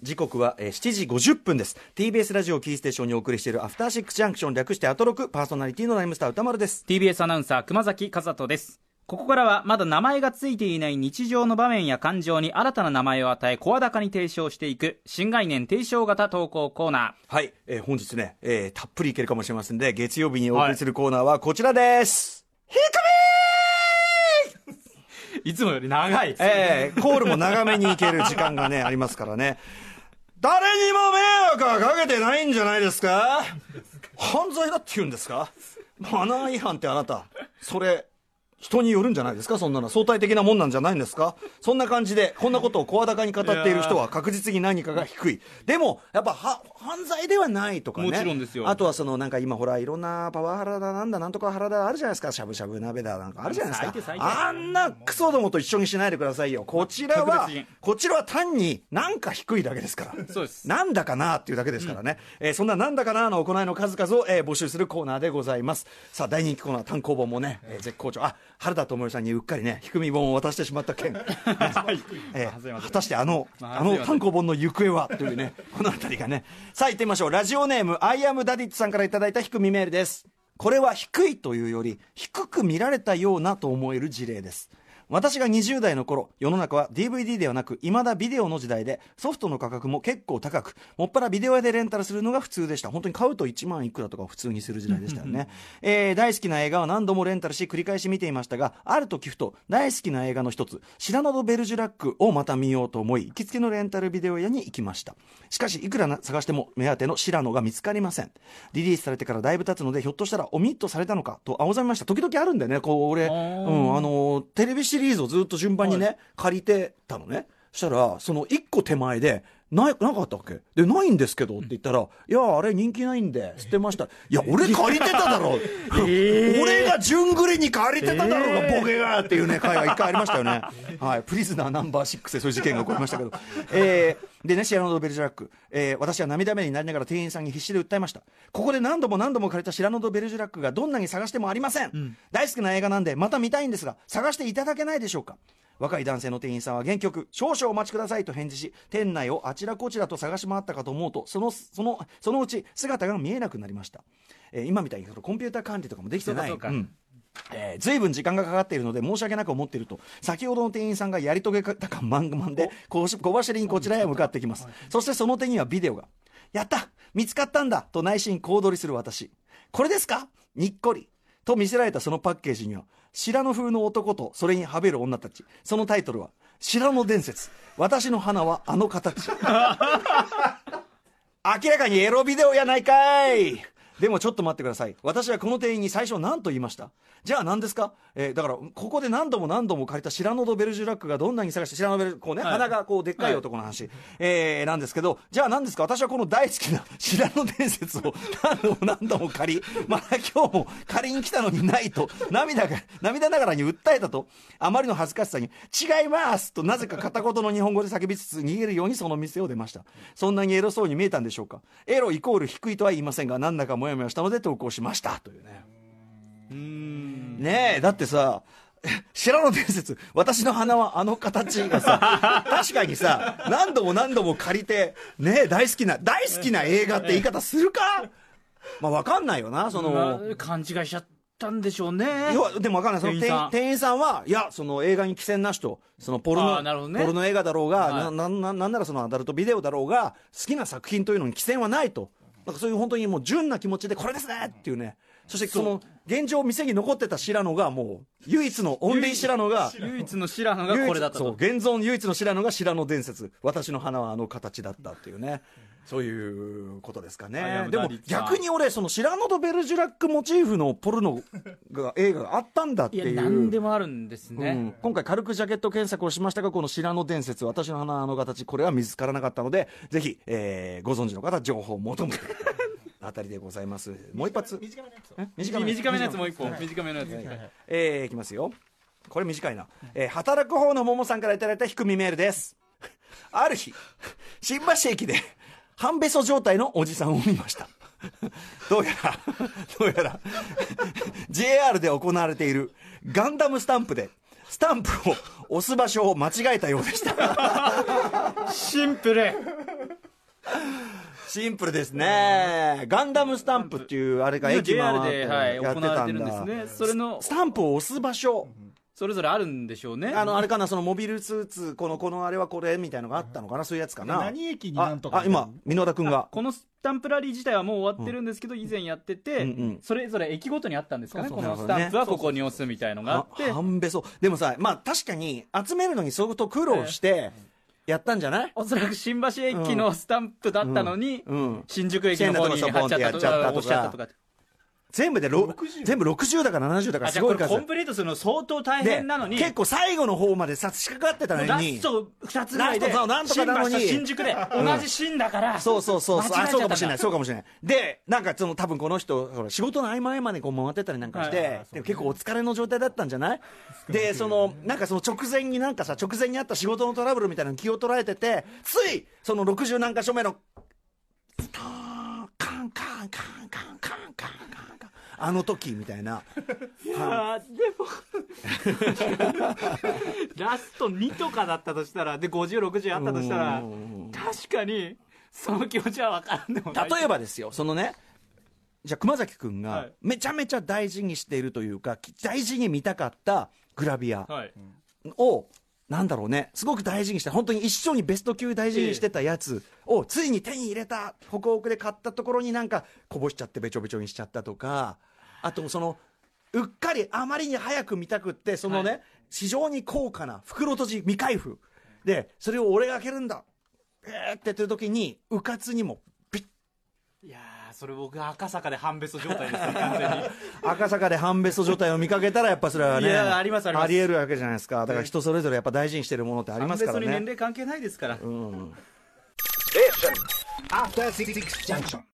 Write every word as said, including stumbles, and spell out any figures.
時刻はしちじごじゅっぷんです。 ティービーエス ラジオキーステーションにお送りしているアフターシックスジャンクション、略してアトロク。パーソナリティのライムスター歌丸です。 ティービーエス アナウンサー熊崎和人です。ここからはまだ名前がついていない日常の場面や感情に新たな名前を与え、声高に提唱していく新概念提唱型投稿コーナー。はい、えー、本日ね、えー、たっぷりいけるかもしれませんので、月曜日にお送りするコーナーはこちらです、はい、ひくみーいつもより長い、えー、コールも長めに行ける時間がねありますからね。誰にも迷惑はかけてないんじゃないですか。犯罪だって言うんですか。マナー違反ってあなた、それ人によるんじゃないですか。そんなの相対的なもんなんじゃないんですか。そんな感じでこんなことを声高に語っている人は確実に何かが低い。でもやっぱは犯罪ではないとかね。もちろんですよ。あとはそのなんか今ほらいろんなパワハラだなんだなんとかハラだあるじゃないですか。しゃぶしゃぶ鍋だなんかあるじゃないですか。最低最低、あんなクソどもと一緒にしないでくださいよ。こちらはこちらは単になんか低いだけですから。そうです。なんだかなっていうだけですからね、うん、えー、そんななんだかなの行いの数々を、えー、募集するコーナーでございます。さあ大人気コーナー単行本もね、えー、絶好調。あ、原田知世さんにうっかりね、低み本を渡してしまった件、はいえー、果たしてあの、まあ、あの単行本の行方はというね、このあたりがね。さあ行ってみましょう。ラジオネームアイアムダディッツさんからいただいた低みメールです。これは低いというより低く見られたようなと思える事例です。私がにじゅう代の頃、世の中は ディーブイディー ではなくいまだビデオの時代で、ソフトの価格も結構高く、もっぱらビデオ屋でレンタルするのが普通でした。本当に買うといちまんいくらとか普通にする時代でしたよね、えー、大好きな映画は何度もレンタルし繰り返し見ていましたが、ある時ふと大好きな映画の一つシラノド・ベルジュラックをまた見ようと思い、行きつけのレンタルビデオ屋に行きました。しかしいくら探しても目当てのシラノが見つかりません。リリースされてからだいぶ経つので、ひょっとしたらオミットされたのかと青ざめました。時々あるんだよね、こう俺、うん、あのテレビシリーズシリーズをずっと順番にね、はい、借りてたのね。そしたらそのいっこ手前でな, なかったっけで、ないんですけどって言ったら、うん、いやあれ人気ないんで捨てました。いや俺借りてただろう、えー、俺が順繰りに借りてただろうがボケがっていうね会が一回ありましたよねはい、プリズナーナンバーろくでそういう事件が起こりましたけどえー、でね、シラノド・ベルジュラック、えー、私は涙目になりながら店員さんに必死で訴えました。ここで何度も何度も借りたシラノド・ベルジュラックがどんなに探してもありません、うん、大好きな映画なんでまた見たいんですが探していただけないでしょうか。若い男性の店員さんは原曲少々お待ちくださいと返事し、店内をあちらこちらと探し回ったかと思うと、そのそのそのうち姿が見えなくなりました。えー、今みたいにコンピューター管理とかもできてない。そうかそうか、うん、えー、ずいぶん時間がかかっているので申し訳なく思っていると、先ほどの店員さんがやり遂げた感満々で小走りにこちらへ向かってきます。そしてその手にはビデオが。やった見つかったんだと内心小躍りする私。これですかにっこりと見せられたそのパッケージには、白野風の男とそれにはべる女たち、そのタイトルは白野伝説、私の花はあの形明らかにエロビデオやないかい。でもちょっと待ってください。私はこの店員に最初何と言いました。じゃあ何ですか、えー、だからここで何度も何度も借りたシラノド・ベルジュラックがどんなに探して、シラノド・ベルジュラックこうね、はい、鼻がこうでっかい男の話、はい、えー、なんですけど、じゃあ何ですか。私はこの大好きなシラノ伝説を何度も何度も借り、また今日も借りに来たのにないと涙が涙ながらに訴えたと、あまりの恥ずかしさに違いますとなぜか片言の日本語で叫びつつ逃げるようにその店を出ました。そんなにエロそうに見えたんでしょうか。エロイコール低いとは言いませんが、何だかもやもやしたので投稿しましたというね。うーんねえ、だってさ、白の伝説、私の花はあの形がさ確かにさ、何度も何度も借りてねえ、大好きな大好きな映画って言い方するかまあ分かんないよな、その、うん、勘違いしちゃったんでしょうね。でも分かんない、その店員さん、店員さんはいや、その映画に寄せんなしと、そのポルノ、ね、ポルノ映画だろうが、はい、な, な, なんならそのアダルトビデオだろうが、好きな作品というのに寄せんはないと。なんかそういう本当にもう純な気持ちでこれですねっていうね。そしてその現状店に残ってた白野が、もう唯一のオンリー白野が唯一の白野がこれだったと。そう、現存唯一の白野が白野伝説、私の花はあの形だったっていうね、そういうことですかね。でも逆に俺、その白野とベルジュラックモチーフのポルノが映画があったんだっていう。いや何でもあるんですね、うん、今回軽くジャケット検索をしましたが、この白野伝説、私の花はあの形、これは見つからなかったので、ぜひ、えー、ご存知の方情報を求めてあたりでございます。もう一発短めのやつ、え短め短めのやつもう一個、はい、短めのやつ、はいはい、えー、いきますよ。これ短いな、えー、働く方のももさんからいただいた低みメールです。ある日新橋駅で半べそ状態のおじさんを見ました。どうやらどうやらジェイアール で行われているガンダムスタンプでスタンプを押す場所を間違えたようでしたシンプルシンプルですね。ガンダムスタンプっていうあれが駅回ってやってたんだ。それのスタンプを押す場所それぞれあるんでしょうね。あのあれかな、そのモビルスーツこのこのあれはこれみたいのがあったのかな、そういうやつかな。何駅になんとか。あ、今箕田君がこのスタンプラリー自体はもう終わってるんですけど、以前やってて、うんうん、それぞれ駅ごとにあったんですかね。そうそうそう、このスタンプはここに押すみたいのがあって。半べそでもさ、まあ確かに集めるのに相当苦労して、えーやったんじゃない？おそらく新橋駅のスタンプだったのに、うんうんうん、新宿駅の方に貼っちゃったと か, 押しちゃったとか全部でろくじゅう全部ろくじゅうだかななじゅうだか、すごい数。コンプリートするの相当大変なのに、結構最後の方まで差し掛かってたのに、ラストふたつぐらいで新橋と新宿で同じシーンだから、うん、そうそうそうそう、あ、そうかもしれない、そうかもしれない。でなんかその多分この人仕事の合間合間にこう回ってたりなんかして、ね、で結構お疲れの状態だったんじゃない？でそのなんかその直前になんかさ、直前にあった仕事のトラブルみたいなの気を取られてて、ついそのろくじゅう何か所目のカンカンカンカンカンカンカン、あの時みたいな。いやでもラストにとかだったとしたら、でごじゅうろくじゅうあったとしたら、確かにその気持ちは分からんでもない。例えばですよ、そのね、じゃあ熊崎くんがめちゃめちゃ大事にしているというか、大事に見たかったグラビアを、はい、なんだろうね、すごく大事にした、本当に一生にベスト級大事にしてたやつをついに手に入れた、ホクホクで買ったところになんかこぼしちゃってべちょべちょにしちゃったとか、あとそのうっかりあまりに早く見たくって、そのね、はい、非常に高価な袋とじ未開封で、それを俺が開けるんだ、えーってやってる時にうかつにもビッ、いやーそれ僕赤坂で半べそ状態ですね完全に赤坂で半べそ状態を見かけたらやっぱそれはね、いやありますあります、ありえるわけじゃないですか。だから人それぞれやっぱ大事にしてるものってありますからね。半べそに年齢関係ないですから。うん。えっ、アフターシックスジャンクション。